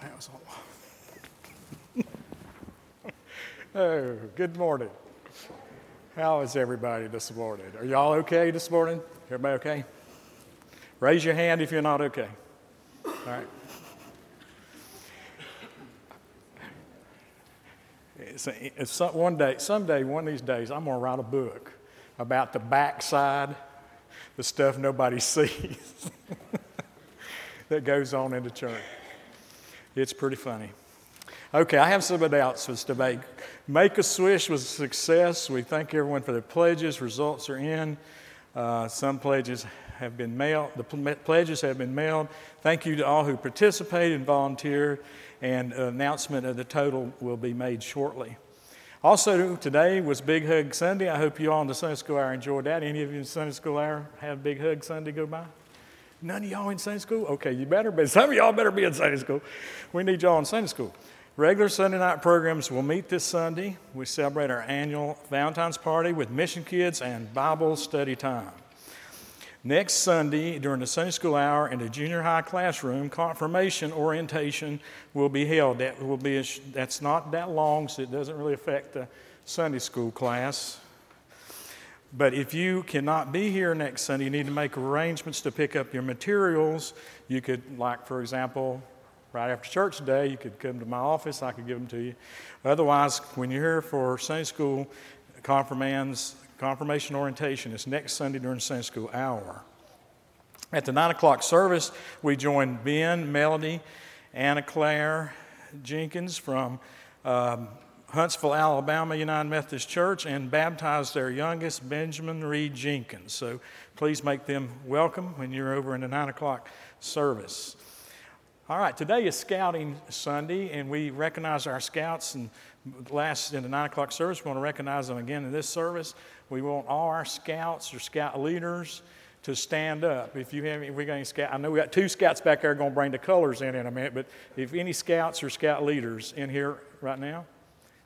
beautiful household. Oh, good morning. How is everybody this morning? Are y'all okay this morning? Everybody okay? Raise your hand if you're not okay. All right. One of these days, I'm going to write a book about the backside, the stuff nobody sees that goes on in the church. It's pretty funny. Okay, I have some announcements to make. Make a Swish was a success. We thank everyone for their pledges. Results are in. Some pledges have been mailed. The pledges have been mailed. Thank you to all who participated and volunteered. And an announcement of the total will be made shortly. Also, today was Big Hug Sunday. I hope you all in the Sunday School Hour enjoyed that. Any of you in Sunday School Hour have Big Hug Sunday go by? None of y'all in Sunday school? Okay, you better be. Some of y'all better be in Sunday school. We need y'all in Sunday school. Regular Sunday night programs will meet this Sunday. We celebrate our annual Valentine's Party with Mission Kids and Bible Study Time. Next Sunday, during the Sunday School Hour in the junior high classroom, confirmation orientation will be held. That's not that long, so it doesn't really affect the Sunday school class. But if you cannot be here next Sunday, you need to make arrangements to pick up your materials. You could, like, for example, right after church today, you could come to my office. I could give them to you. Otherwise, when you're here for Sunday school, confirmation orientation is next Sunday during Sunday School Hour. At the 9 o'clock service, we join Ben, Melody, Anna Claire Jenkins from Huntsville, Alabama, United Methodist Church, and baptized their youngest, Benjamin Reed Jenkins. So please make them welcome when you're over in the 9 o'clock service. All right, today is Scouting Sunday, and we recognize our scouts. And in the 9 o'clock service, we want to recognize them again in this service. We want all our scouts or scout leaders to stand up. If we got any scouts, I know we got two scouts back there going to bring the colors in a minute. But if any scouts or scout leaders in here right now,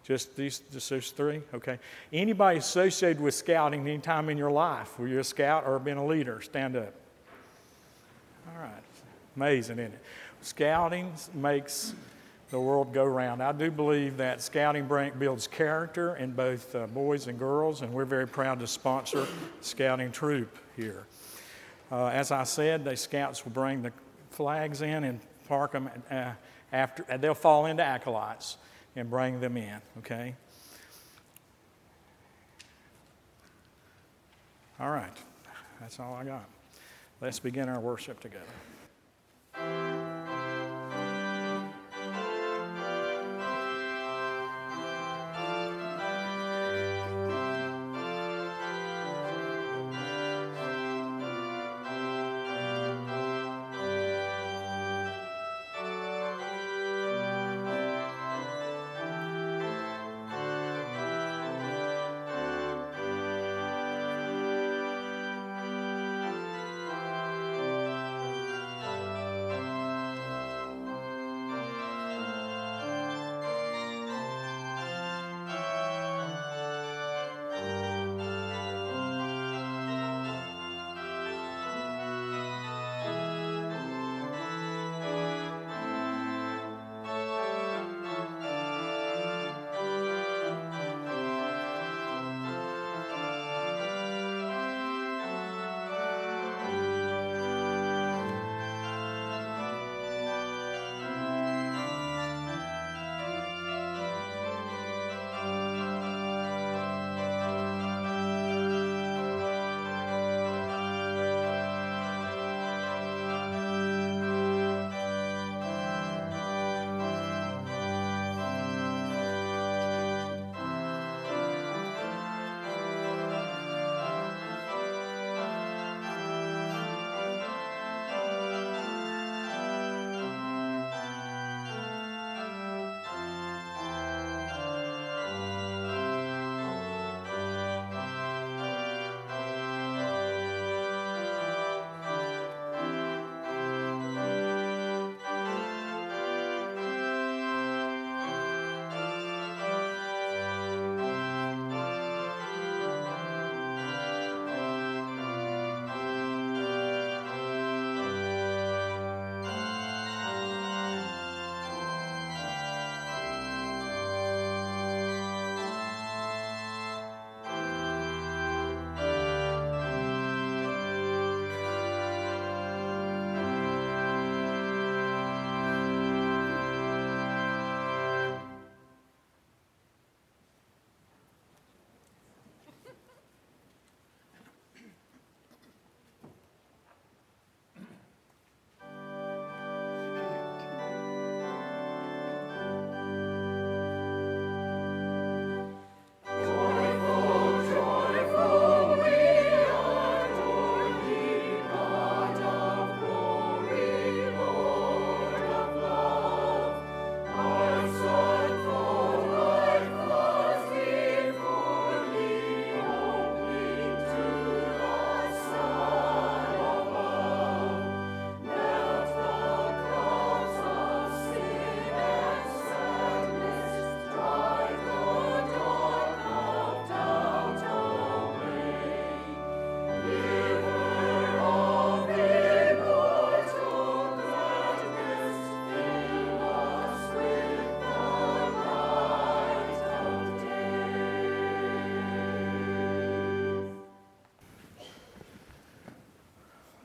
just those three, okay. Anybody associated with scouting any time in your life, were you a scout or been a leader, stand up. All right, amazing, isn't it? Scouting makes the world go round. I do believe that scouting builds character in both boys and girls, and we're very proud to sponsor Scouting Troop here. As I said, the scouts will bring the flags in and park them after. They'll fall into acolytes and bring them in, okay? All right, that's all I got. Let's begin our worship together.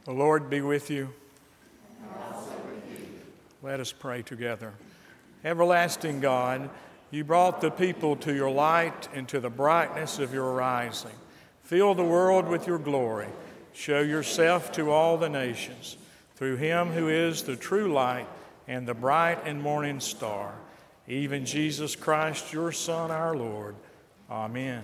The Lord be with you. And also with you. Let us pray together. Everlasting God, you brought the people to your light and to the brightness of your rising. Fill the world with your glory. Show yourself to all the nations. Through him who is the true light and the bright and morning star, even Jesus Christ, your Son, our Lord. Amen.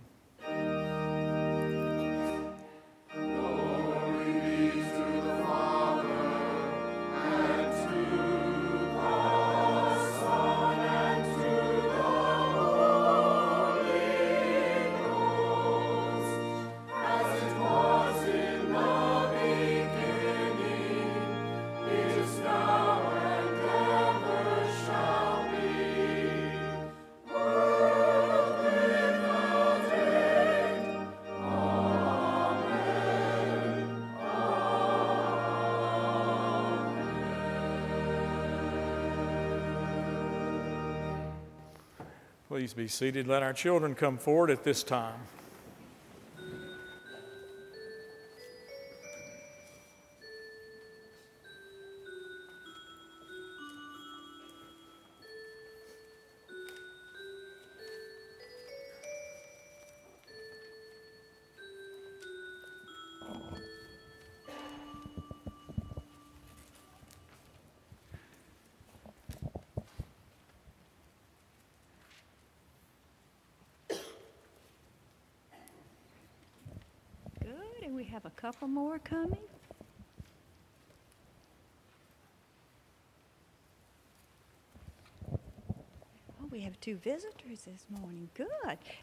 Please be seated. Let our children come forward at this time. We have a couple more coming. Oh, we have two visitors this morning. Good.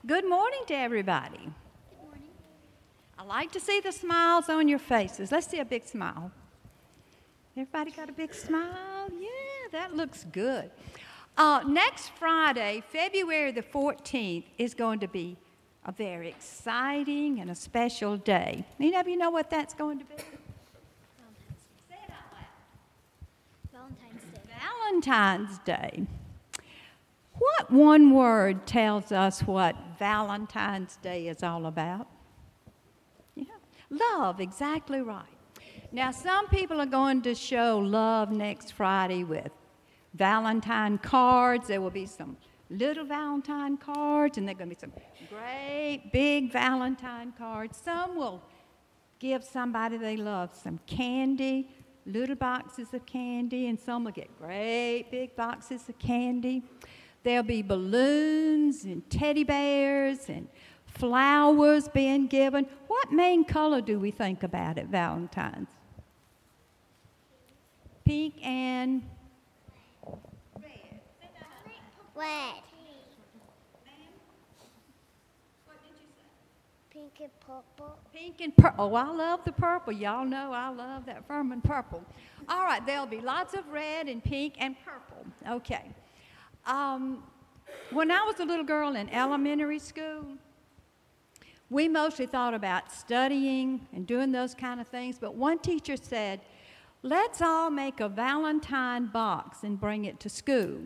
Good morning to everybody. Good morning. I like to see the smiles on your faces. Let's see a big smile. Everybody got a big smile? Yeah, that looks good. Next Friday, February the 14th, is going to be a very exciting and a special day. Any of you know what that's going to be? Valentine's Day. Say it out loud. Valentine's Day. Valentine's Day. What one word tells us what Valentine's Day is all about? Yeah. Love, exactly right. Now, some people are going to show love next Friday with Valentine cards. There will be some little Valentine cards, and there are going to be some great big Valentine cards. Some will give somebody they love some candy, little boxes of candy, and some will get great big boxes of candy. There'll be balloons and teddy bears and flowers being given. What main color do we think about at Valentine's? Pink and red. What did you say? Pink and purple. Pink and purple. Oh, I love the purple. Y'all know I love that Furman purple. All right, there'll be lots of red and pink and purple. Okay. When I was a little girl in elementary school, we mostly thought about studying and doing those kind of things, but one teacher said, let's all make a Valentine box and bring it to school.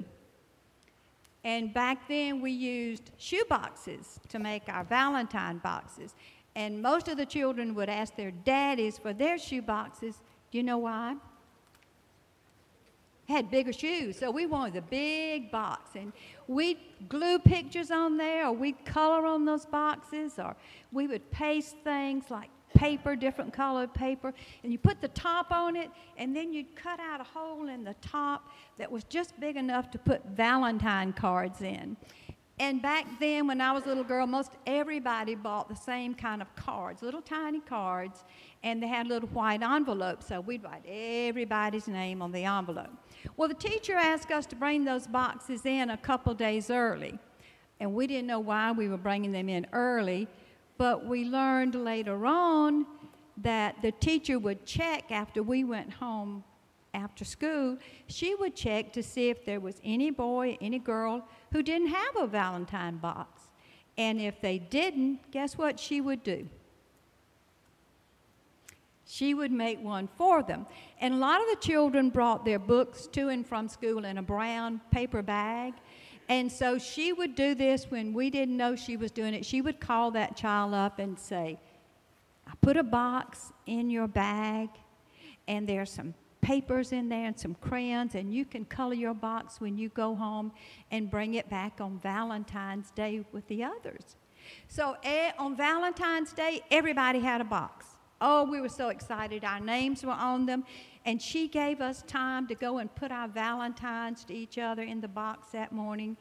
And back then, we used shoe boxes to make our Valentine boxes. And most of the children would ask their daddies for their shoe boxes. Do you know why? Had bigger shoes, so we wanted the big box. And we'd glue pictures on there, or we'd color on those boxes, or we would paste things like paper, different colored paper, and you put the top on it, and then you'd cut out a hole in the top that was just big enough to put Valentine cards in. And back then, when I was a little girl, most everybody bought the same kind of cards, little tiny cards, and they had little white envelopes, so we'd write everybody's name on the envelope. Well, the teacher asked us to bring those boxes in a couple days early, and we didn't know why we were bringing them in early. But we learned later on that the teacher would check after we went home after school. She would check to see if there was any boy, any girl who didn't have a Valentine box. And if they didn't, guess what she would do? She would make one for them. And a lot of the children brought their books to and from school in a brown paper bag. And so she would do this when we didn't know she was doing it. She would call that child up and say, I put a box in your bag, and there's some papers in there and some crayons, and you can color your box when you go home and bring it back on Valentine's Day with the others. So on Valentine's Day, everybody had a box. Oh, we were so excited. Our names were on them. And she gave us time to go and put our Valentines to each other in the box that morning.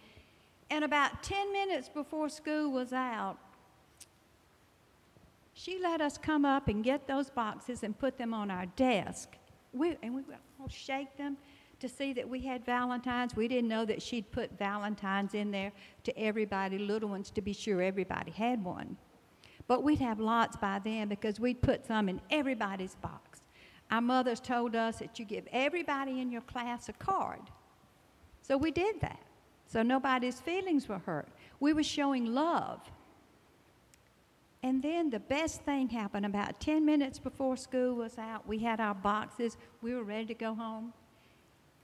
And about 10 minutes before school was out, she let us come up and get those boxes and put them on our desk. We would all shake them to see that we had Valentines. We didn't know that she'd put Valentines in there to everybody, little ones, to be sure everybody had one. But we'd have lots by then because we'd put some in everybody's box. Our mothers told us that you give everybody in your class a card. So we did that. So nobody's feelings were hurt. We were showing love. And then the best thing happened. About 10 minutes before school was out, we had our boxes. We were ready to go home.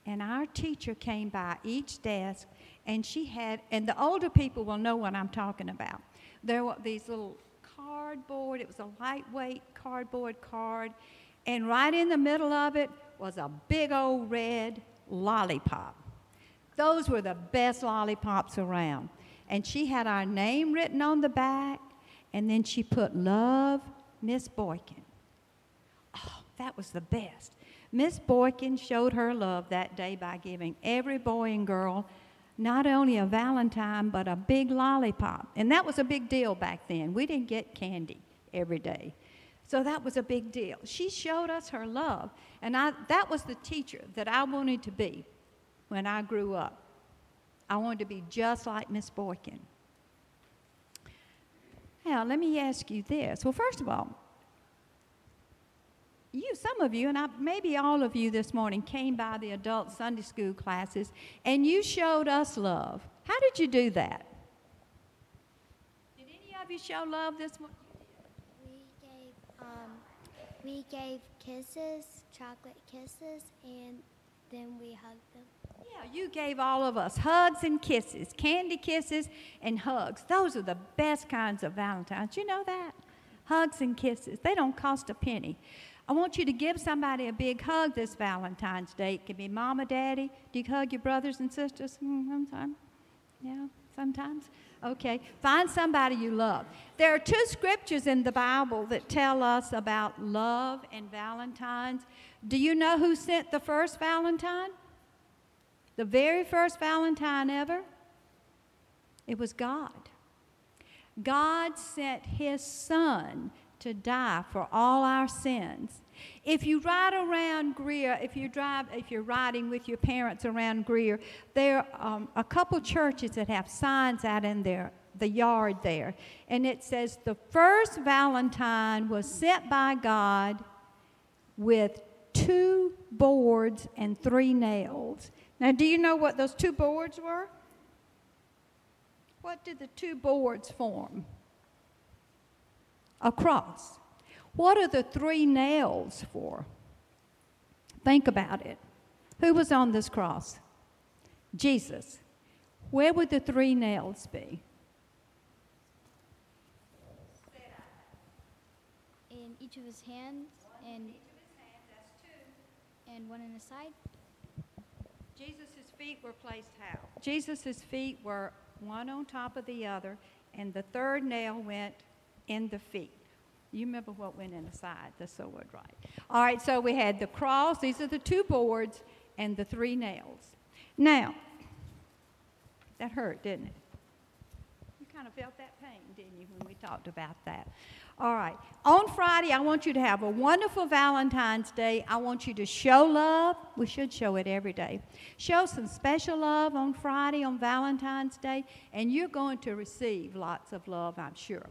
and our teacher came by each desk, and she had, and the older people will know what I'm talking about. There were these little cardboard, it was a lightweight cardboard card, and right in the middle of it was a big old red lollipop. Those were the best lollipops around. And she had our name written on the back, and then she put, "Love, Miss Boykin." Oh, that was the best. Miss Boykin showed her love that day by giving every boy and girl not only a Valentine, but a big lollipop. And that was a big deal back then. We didn't get candy every day. So that was a big deal. She showed us her love, and that was the teacher that I wanted to be when I grew up. I wanted to be just like Miss Boykin. Now, let me ask you this. Well, first of all, some of you, and maybe all of you this morning, came by the adult Sunday school classes, and you showed us love. How did you do that? Did any of you show love this morning? We gave kisses, chocolate kisses, and then we hugged them. Yeah, you gave all of us hugs and kisses, candy kisses and hugs. Those are the best kinds of Valentines. You know that? Hugs and kisses. They don't cost a penny. I want you to give somebody a big hug this Valentine's Day. It could be mama, daddy. Do you hug your brothers and sisters? Sometimes. Yeah, sometimes. Okay. Find somebody you love. There are two scriptures in the Bible that tell us about love and Valentines. Do you know who sent the first Valentine? The very first Valentine ever? It was God. God sent his son to die for all our sins. If you ride around Greer, if you're riding with your parents around Greer, there are a couple churches that have signs out in the yard there. And it says, the first Valentine was sent by God with 2 boards and 3 nails. Now, do you know what those 2 boards were? What did the 2 boards form? A cross. What are the 3 nails for? Think about it. Who was on this cross? Jesus. Where would the 3 nails be? In each of his hands. That's 2. And 1 in the side. Jesus' feet were placed how? Jesus' feet were one on top of the other, and the 3rd nail went in the feet. You remember what went in the side, the sword, right? All right, so we had the cross. These are the 2 boards and the 3 nails. Now, that hurt, didn't it? You kind of felt that pain, didn't you, when we talked about that? All right. On Friday, I want you to have a wonderful Valentine's Day. I want you to show love. We should show it every day. Show some special love on Friday, on Valentine's Day, and you're going to receive lots of love, I'm sure.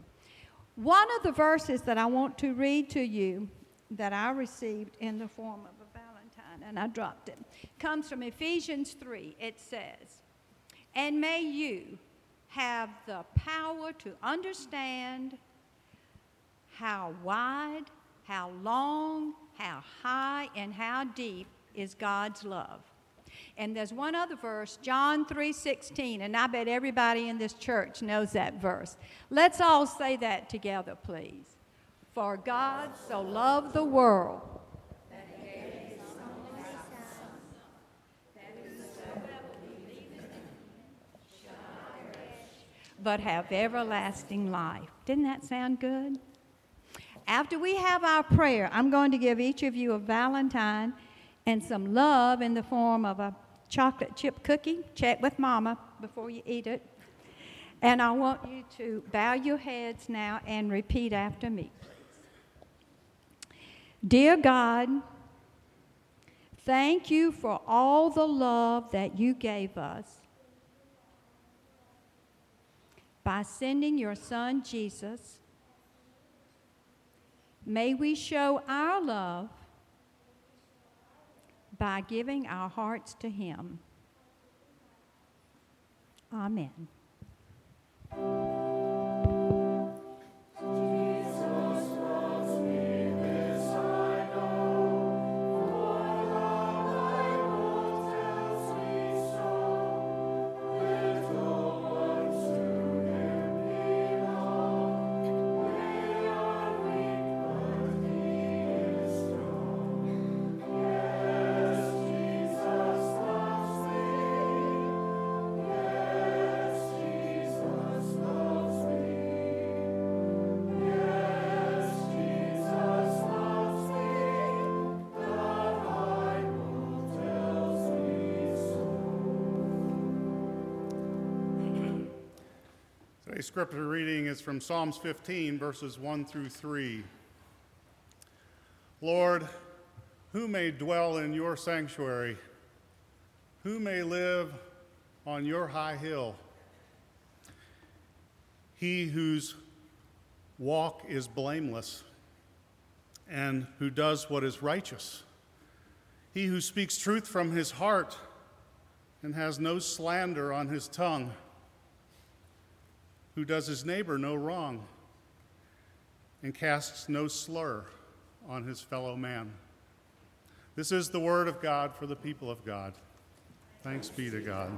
One of the verses that I want to read to you that I received in the form of a Valentine, and I dropped it, comes from Ephesians 3. It says, "And may you have the power to understand how wide, how long, how high, and how deep is God's love." And there's one other verse, John 3:16, and I bet everybody in this church knows that verse. Let's all say that together, please. For God so loved the world that he gave his only Son, that whosoever believeth in him shall not perish, but have everlasting life. Didn't that sound good? After we have our prayer, I'm going to give each of you a Valentine and some love in the form of a chocolate chip cookie. Check with Mama before you eat it. And I want you to bow your heads now and repeat after me, please. Dear God, thank you for all the love that you gave us by sending your son, Jesus. May we show our love by giving our hearts to him. Amen. A scripture reading is from Psalms 15, verses 1 through 3. Lord, who may dwell in your sanctuary? Who may live on your high hill? He whose walk is blameless and who does what is righteous. He who speaks truth from his heart and has no slander on his tongue. Who does his neighbor no wrong and casts no slur on his fellow man. This is the word of God for the people of God. Thanks be to God.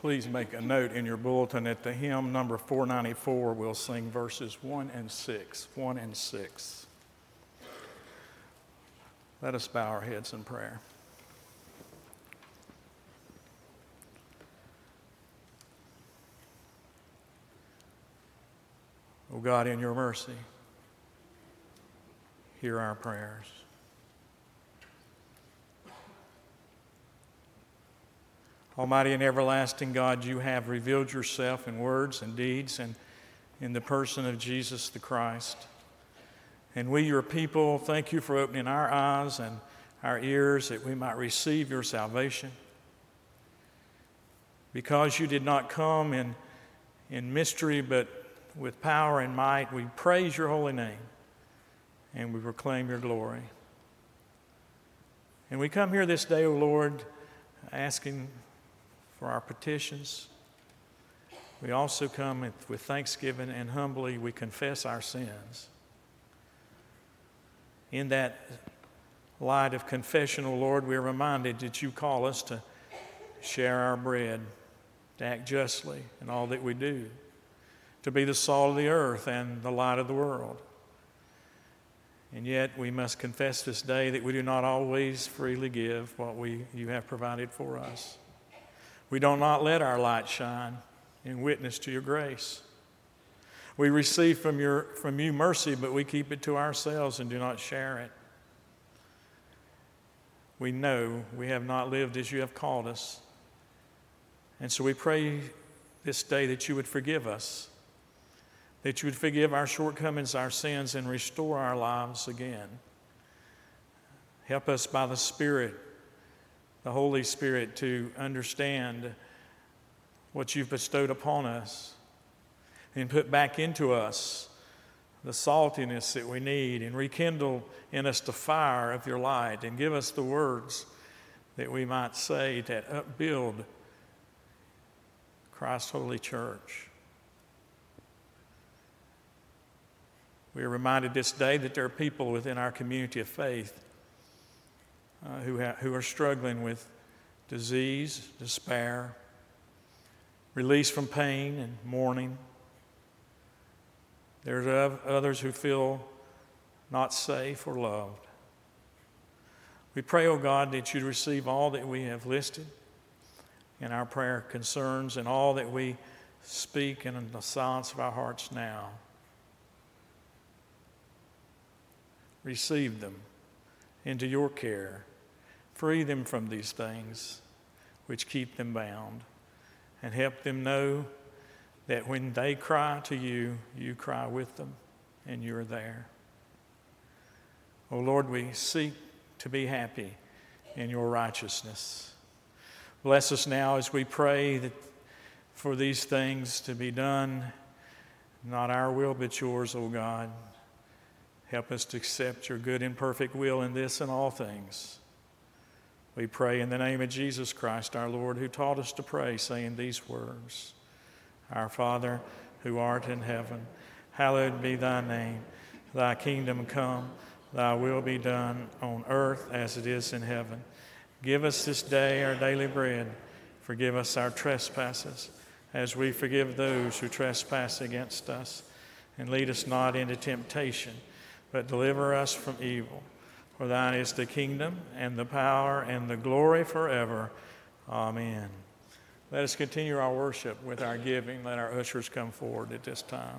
Please make a note in your bulletin that the hymn number 494 will sing verses 1 and 6, 1 and 6. Let us bow our heads in prayer. O God, in your mercy, hear our prayers. Almighty and everlasting God, you have revealed yourself in words and deeds and in the person of Jesus the Christ. And we, your people, thank you for opening our eyes and our ears that we might receive your salvation. Because you did not come in mystery but with power and might, we praise your holy name and we proclaim your glory. And we come here this day, O Lord, asking for our petitions. We also come with thanksgiving, and humbly we confess our sins. In that light of confession, O Lord, we are reminded that you call us to share our bread, to act justly in all that we do, to be the salt of the earth and the light of the world. And yet we must confess this day that we do not always freely give what you have provided for us. We do not let our light shine in witness to your grace. We receive from you mercy, but we keep it to ourselves and do not share it. We know we have not lived as you have called us. And so we pray this day that you would forgive us, that you would forgive our shortcomings, our sins, and restore our lives again. Help us by the Spirit, the Holy Spirit, to understand what you've bestowed upon us and put back into us the saltiness that we need, and rekindle in us the fire of your light, and give us the words that we might say that upbuild Christ's holy church. We are reminded this day that there are people within our community of faith who are struggling with disease, despair, release from pain and mourning. There's others who feel not safe or loved. We pray, O God, that you receive all that we have listed in our prayer concerns and all that we speak in the silence of our hearts now. Receive them into your care. Free them from these things which keep them bound, and help them know that when they cry to you, you cry with them and you're there. O Lord, we seek to be happy in your righteousness. Bless us now as we pray that for these things to be done, not our will but yours, O God. Help us to accept your good and perfect will in this and all things. We pray in the name of Jesus Christ, our Lord, who taught us to pray, saying these words: Our Father, who art in heaven, hallowed be thy name. Thy kingdom come, thy will be done on earth as it is in heaven. Give us this day our daily bread. Forgive us our trespasses, as we forgive those who trespass against us. And lead us not into temptation, but deliver us from evil. For thine is the kingdom, and the power, and the glory forever. Amen. Let us continue our worship with our giving. Let our ushers come forward at this time.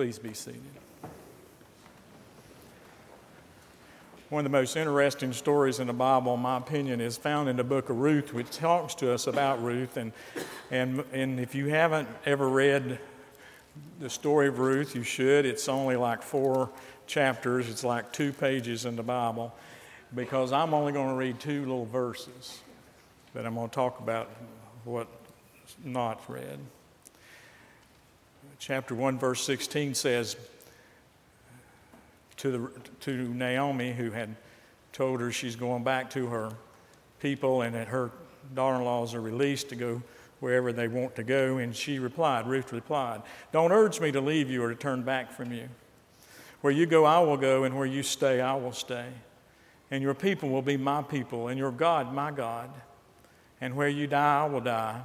Please be seated. One of the most interesting stories in the Bible, in my opinion, is found in the book of Ruth, which talks to us about Ruth. And if you haven't ever read the story of Ruth, you should. It's only like 4 chapters. It's like 2 pages in the Bible, because I'm only going to read 2 little verses. But I'm going to talk about what's not read. Chapter 1, verse 16 says, to Naomi, who had told her she's going back to her people and that her daughter-in-laws are released to go wherever they want to go. And she replied, Ruth replied, "Don't urge me to leave you or to turn back from you. Where you go, I will go, and where you stay, I will stay. And your people will be my people, and your God, my God. And where you die, I will die,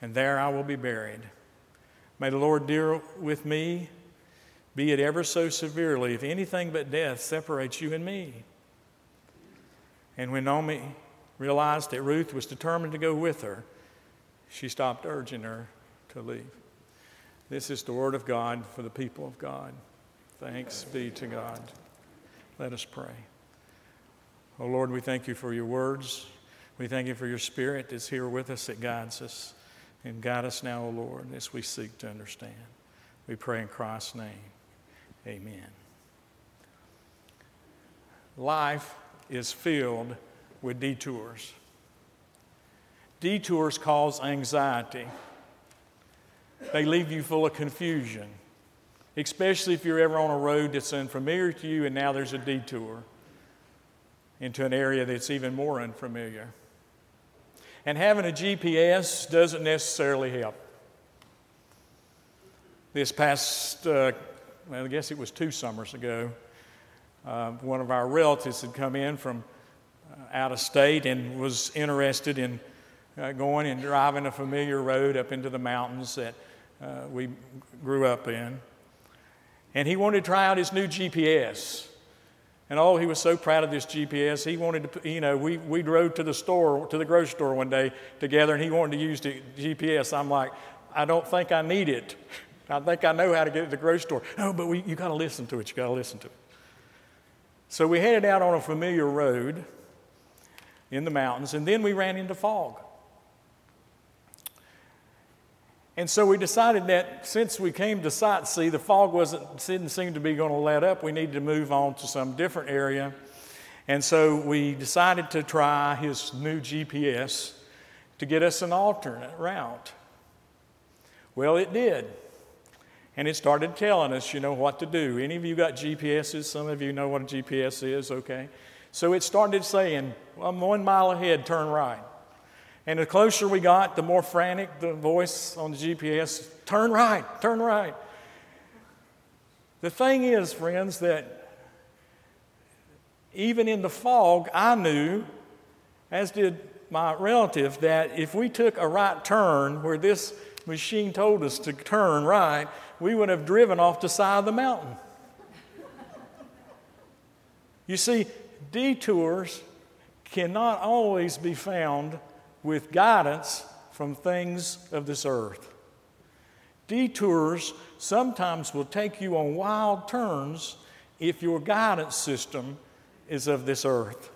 and there I will be buried. May the Lord deal with me, be it ever so severely, if anything but death separates you and me." And when Naomi realized that Ruth was determined to go with her, she stopped urging her to leave. This is the word of God for the people of God. Thanks be to God. Let us pray. Oh Lord, we thank you for your words. We thank you for your spirit that's here with us, that guides us. And guide us now, O Lord, as we seek to understand. We pray in Christ's name. Amen. Life is filled with detours. Detours cause anxiety. They leave you full of confusion, especially if you're ever on a road that's unfamiliar to you and now there's a detour into an area that's even more unfamiliar. And having a GPS doesn't necessarily help. This past, I guess it was 2 summers ago, one of our relatives had come in from out of state and was interested in going and driving a familiar road up into the mountains that we grew up in. And he wanted to try out his new GPS. And oh, he was so proud of this GPS. He wanted to, we drove to the store, to the grocery store one day together, and he wanted to use the GPS. I'm like, I don't think I need it. I think I know how to get to the grocery store. No, but you got to listen to it. You got to listen to it. So we headed out on a familiar road in the mountains, and then we ran into fog. And so we decided that since we came to sightsee, the fog didn't seem to be going to let up. We needed to move on to some different area. And so we decided to try his new GPS to get us an alternate route. Well, it did. And it started telling us, what to do. Any of you got GPSs? Some of you know what a GPS is, okay. So it started saying, I'm 1 mile ahead, turn right. And the closer we got, the more frantic the voice on the GPS, turn right, turn right. The thing is, friends, that even in the fog, I knew, as did my relative, that if we took a right turn where this machine told us to turn right, we would have driven off the side of the mountain. You see, detours cannot always be found with guidance from things of this earth. Detours sometimes will take you on wild turns if your guidance system is of this earth.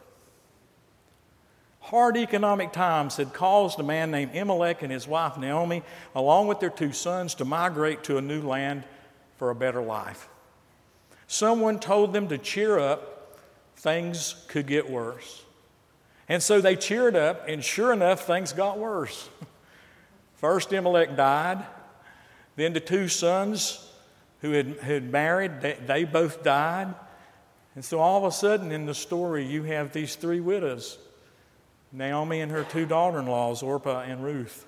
Hard economic times had caused a man named Elimelech and his wife Naomi, along with their 2 sons, to migrate to a new land for a better life. Someone told them to cheer up, things could get worse. And so they cheered up, and sure enough, things got worse. First, Elimelech died. Then the 2 sons who had married, they both died. And so all of a sudden in the story, you have these 3 widows, Naomi and her 2 daughter-in-laws, Orpah and Ruth.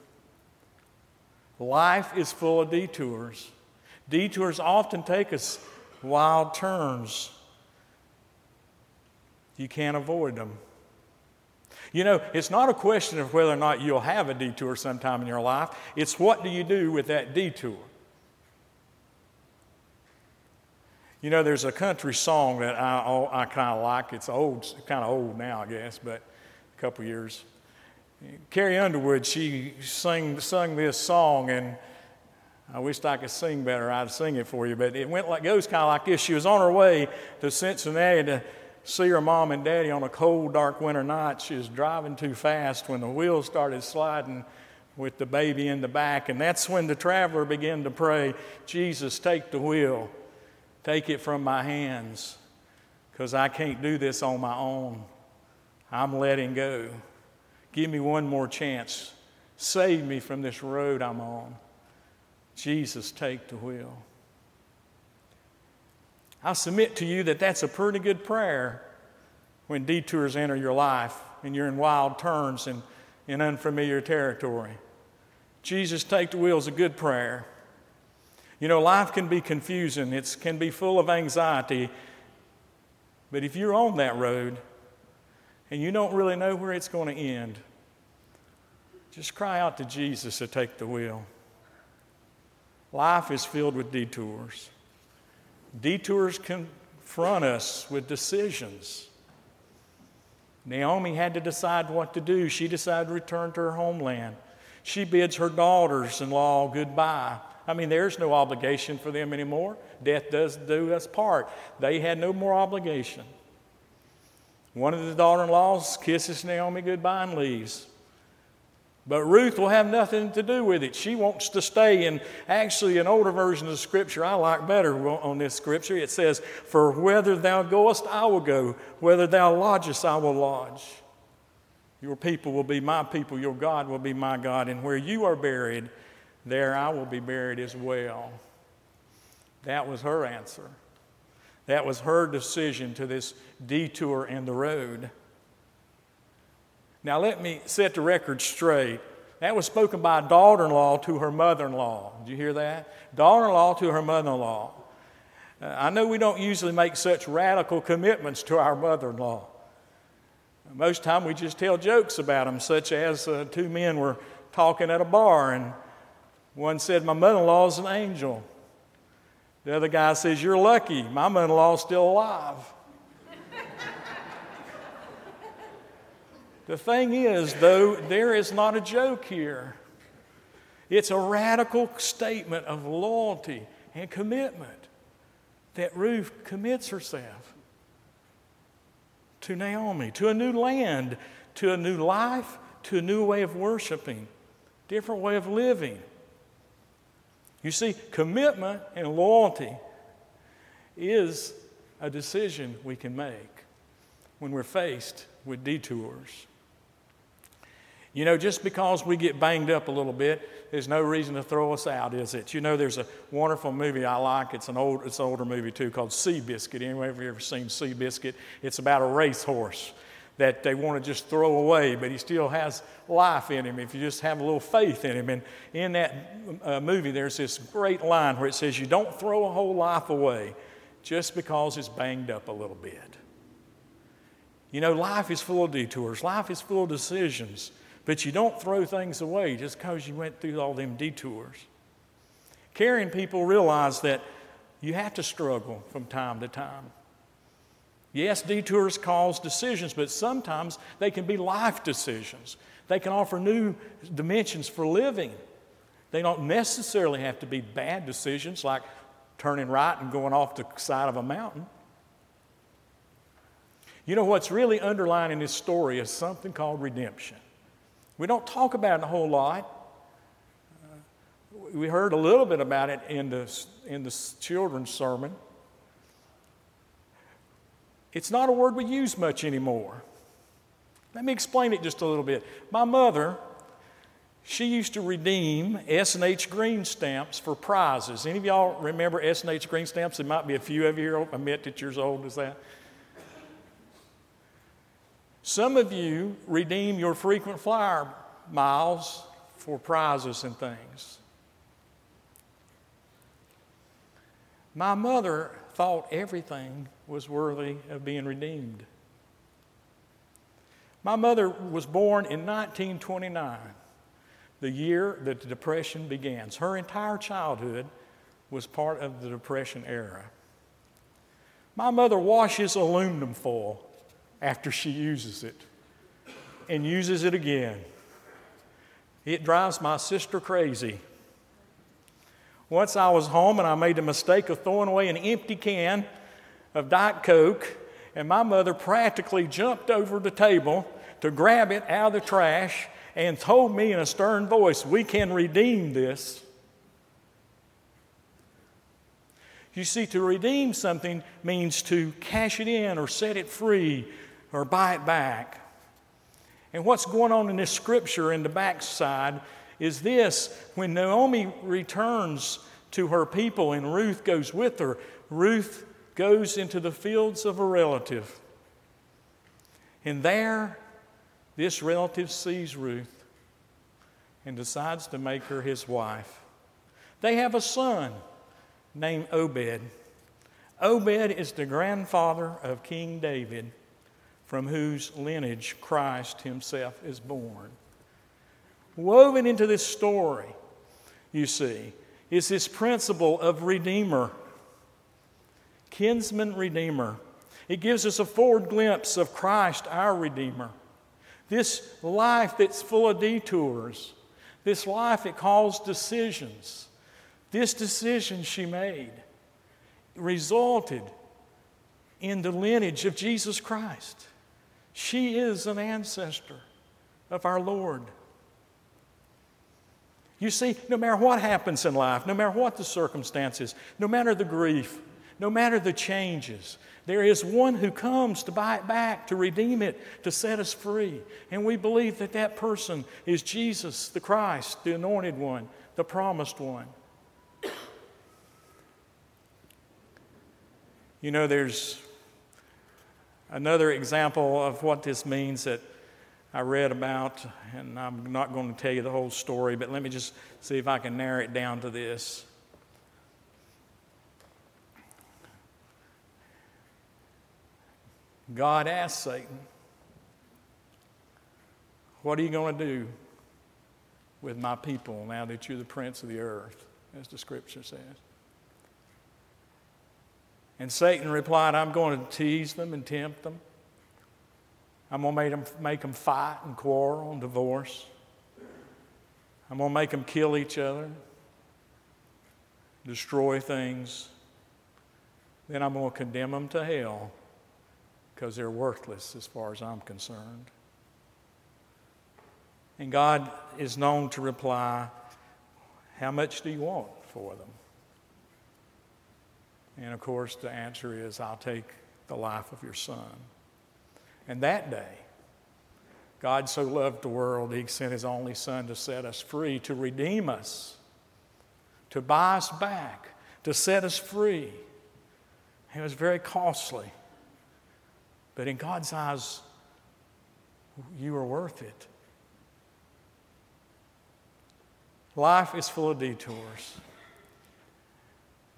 Life is full of detours. Detours often take us wild turns. You can't avoid them. It's not a question of whether or not you'll have a detour sometime in your life. It's what do you do with that detour. There's a country song that I kind of like. It's old, kind of old now, I guess, but a couple years. Carrie Underwood, she sung this song, and I wished I could sing better. I'd sing it for you, but it went like goes kind of like this. She was on her way to Cincinnati to see her mom and daddy on a cold, dark winter night. She was driving too fast when the wheels started sliding with the baby in the back, and that's when the traveler began to pray, "Jesus, take the wheel. Take it from my hands, because I can't do this on my own. I'm letting go. Give me one more chance. Save me from this road I'm on. Jesus, take the wheel." I submit to you that that's a pretty good prayer when detours enter your life and you're in wild turns and in unfamiliar territory. Jesus, take the wheel is a good prayer. You know, life can be confusing. It can be full of anxiety. But if you're on that road and you don't really know where it's going to end, just cry out to Jesus to take the wheel. Life is filled with detours. Detours confront us with decisions. Naomi had to decide what to do. She decided to return to her homeland. She bids her daughters-in-law goodbye. I mean, there's no obligation for them anymore. Death does do us part. They had no more obligation. One of the daughter-in-laws kisses Naomi goodbye and leaves. But Ruth will have nothing to do with it. She wants to stay. And actually, an older version of the scripture I like better on this scripture. It says, "For whether thou goest, I will go. Whether thou lodgest, I will lodge. Your people will be my people. Your God will be my God. And where you are buried, there I will be buried as well." That was her answer. That was her decision to this detour in the road. Now let me set the record straight. That was spoken by a daughter-in-law to her mother-in-law. Did you hear that? Daughter-in-law to her mother-in-law. I know we don't usually make such radical commitments to our mother-in-law. Most of the time we just tell jokes about them, such as two men were talking at a bar and one said, "My mother-in-law is an angel." The other guy says, "You're lucky. My mother-in-law is still alive." The thing is, though, there is not a joke here. It's a radical statement of loyalty and commitment that Ruth commits herself to Naomi, to a new land, to a new life, to a new way of worshiping, different way of living. You see, commitment and loyalty is a decision we can make when we're faced with detours. You know, just because we get banged up a little bit, there's no reason to throw us out, is it? You know, there's a wonderful movie I like. It's an older movie too, called Seabiscuit. Anyone ever seen Seabiscuit? It's about a racehorse that they want to just throw away, but he still has life in him if you just have a little faith in him. And in that movie, there's this great line where it says, "You don't throw a whole life away just because it's banged up a little bit." You know, life is full of detours. Life is full of decisions. But you don't throw things away just because you went through all them detours. Caring people realize that you have to struggle from time to time. Yes, detours cause decisions, but sometimes they can be life decisions. They can offer new dimensions for living. They don't necessarily have to be bad decisions like turning right and going off the side of a mountain. You know, what's really underlying in this story is something called redemption. We don't talk about it a whole lot. We heard a little bit about it in the children's sermon. It's not a word we use much anymore. Let me explain it just a little bit. My mother, she used to redeem S&H green stamps for prizes. Any of y'all remember S&H green stamps? There might be a few of you here. I admit that you're as old as that. Some of you redeem your frequent flyer miles for prizes and things. My mother thought everything was worthy of being redeemed. My mother was born in 1929, the year that the Depression began. Her entire childhood was part of the Depression era. My mother washes aluminum foil after she uses it and uses it again. It drives my sister crazy. Once I was home and I made the mistake of throwing away an empty can of Diet Coke, and my mother practically jumped over the table to grab it out of the trash and told me in a stern voice, "We can redeem this." You see, to redeem something means to cash it in or set it free or buy it back. And what's going on in this scripture in the backside is this: when Naomi returns to her people and Ruth goes with her, Ruth goes into the fields of a relative. And there, this relative sees Ruth and decides to make her his wife. They have a son named Obed. Obed is the grandfather of King David, from whose lineage Christ himself is born. Woven into this story, you see, is this principle of redeemer, kinsman redeemer. It gives us a forward glimpse of Christ, our Redeemer. This life that's full of detours, this life that calls decisions, this decision she made resulted in the lineage of Jesus Christ. She is an ancestor of our Lord. You see, no matter what happens in life, no matter what the circumstances, no matter the grief, no matter the changes, there is one who comes to buy it back, to redeem it, to set us free. And we believe that that person is Jesus, the Christ, the Anointed One, the Promised One. You know, there's another example of what this means that I read about, and I'm not going to tell you the whole story, but let me just see if I can narrow it down to this. God asked Satan, "What are you going to do with my people now that you're the prince of the earth," as the scripture says? And Satan replied, "I'm going to tease them and tempt them. I'm going to make them fight and quarrel and divorce. I'm going to make them kill each other, destroy things. Then I'm going to condemn them to hell because they're worthless as far as I'm concerned." And God is known to reply, "How much do you want for them?" And of course, the answer is, "I'll take the life of your son." And that day, God so loved the world, He sent His only Son to set us free, to redeem us, to buy us back, to set us free. It was very costly. But in God's eyes, you are worth it. Life is full of detours.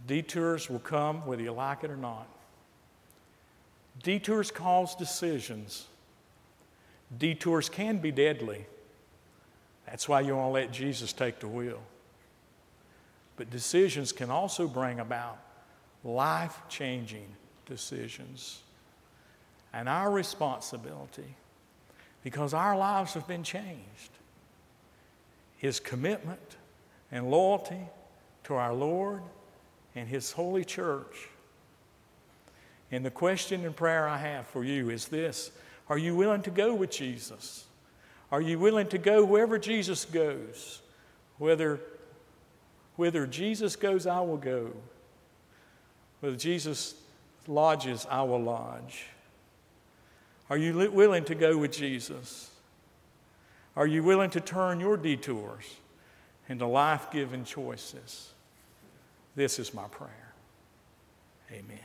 Detours will come whether you like it or not. Detours cause decisions. Detours can be deadly. That's why you want to let Jesus take the wheel. But decisions can also bring about life-changing decisions. And our responsibility, because our lives have been changed, is commitment and loyalty to our Lord and His holy church. And the question and prayer I have for you is this: are you willing to go with Jesus? Are you willing to go wherever Jesus goes? Whether Jesus goes, I will go. Whether Jesus lodges, I will lodge. Are you willing to go with Jesus? Are you willing to turn your detours into life-giving choices? This is my prayer. Amen.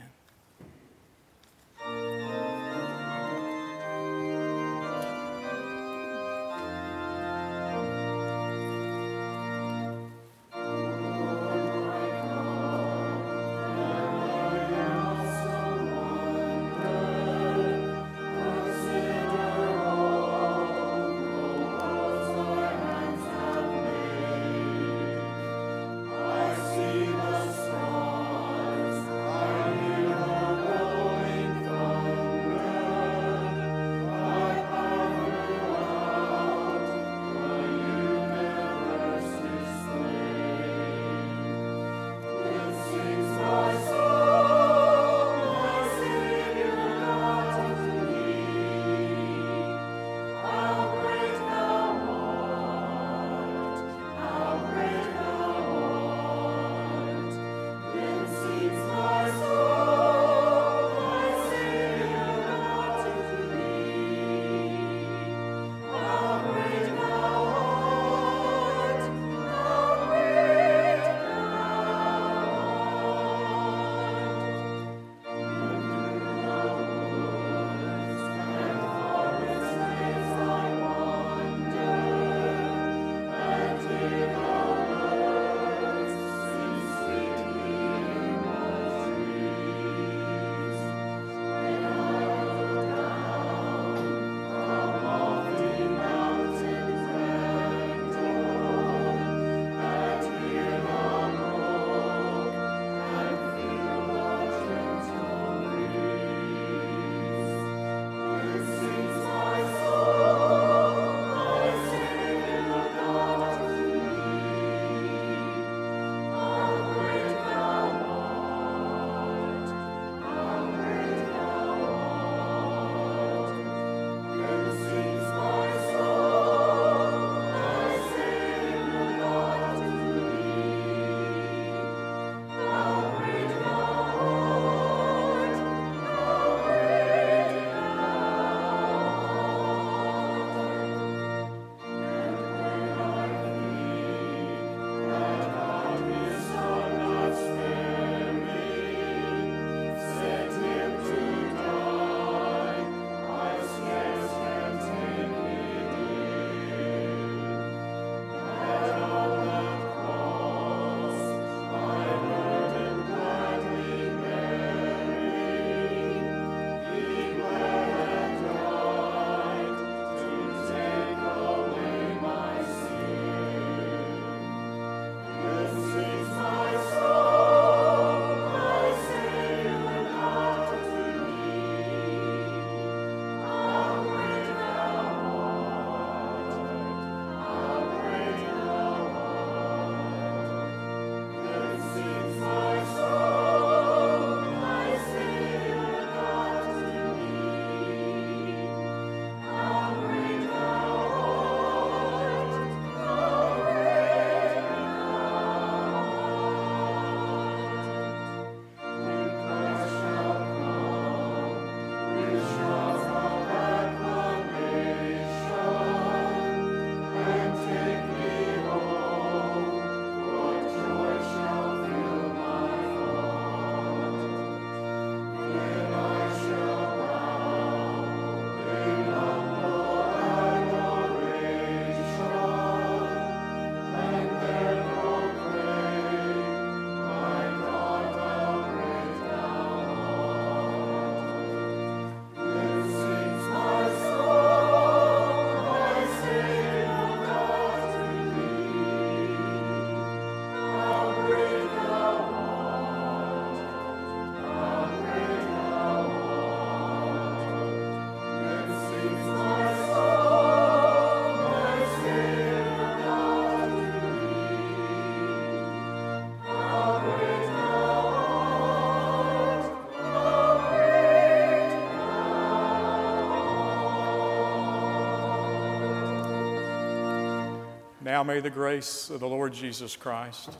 Now may the grace of the Lord Jesus Christ,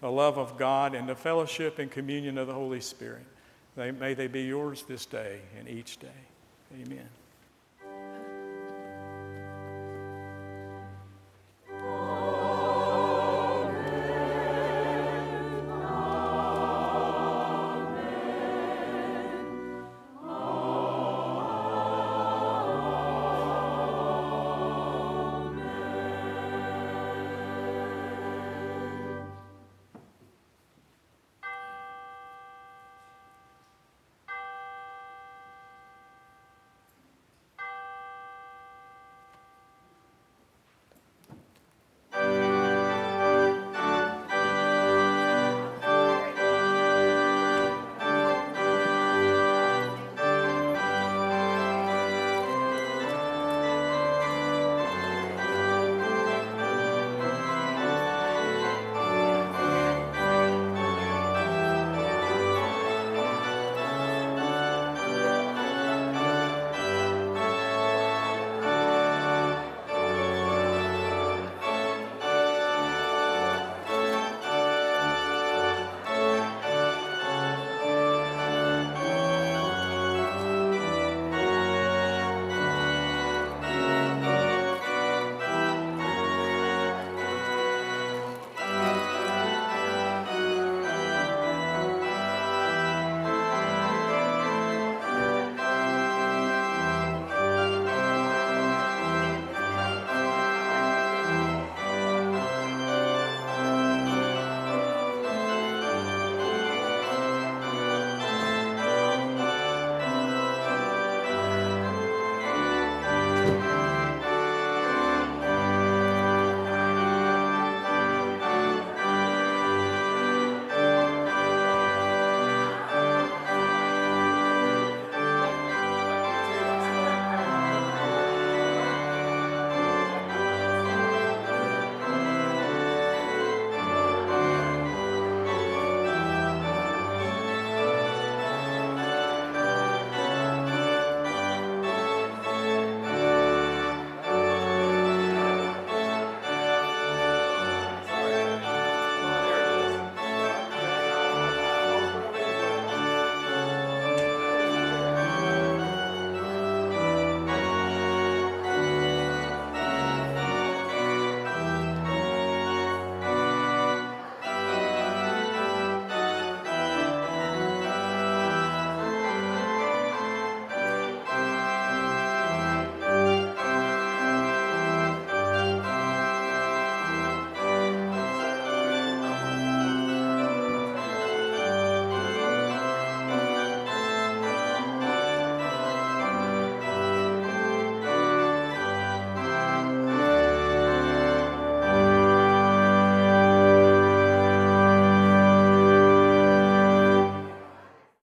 the love of God, and the fellowship and communion of the Holy Spirit, may they be yours this day and each day. Amen.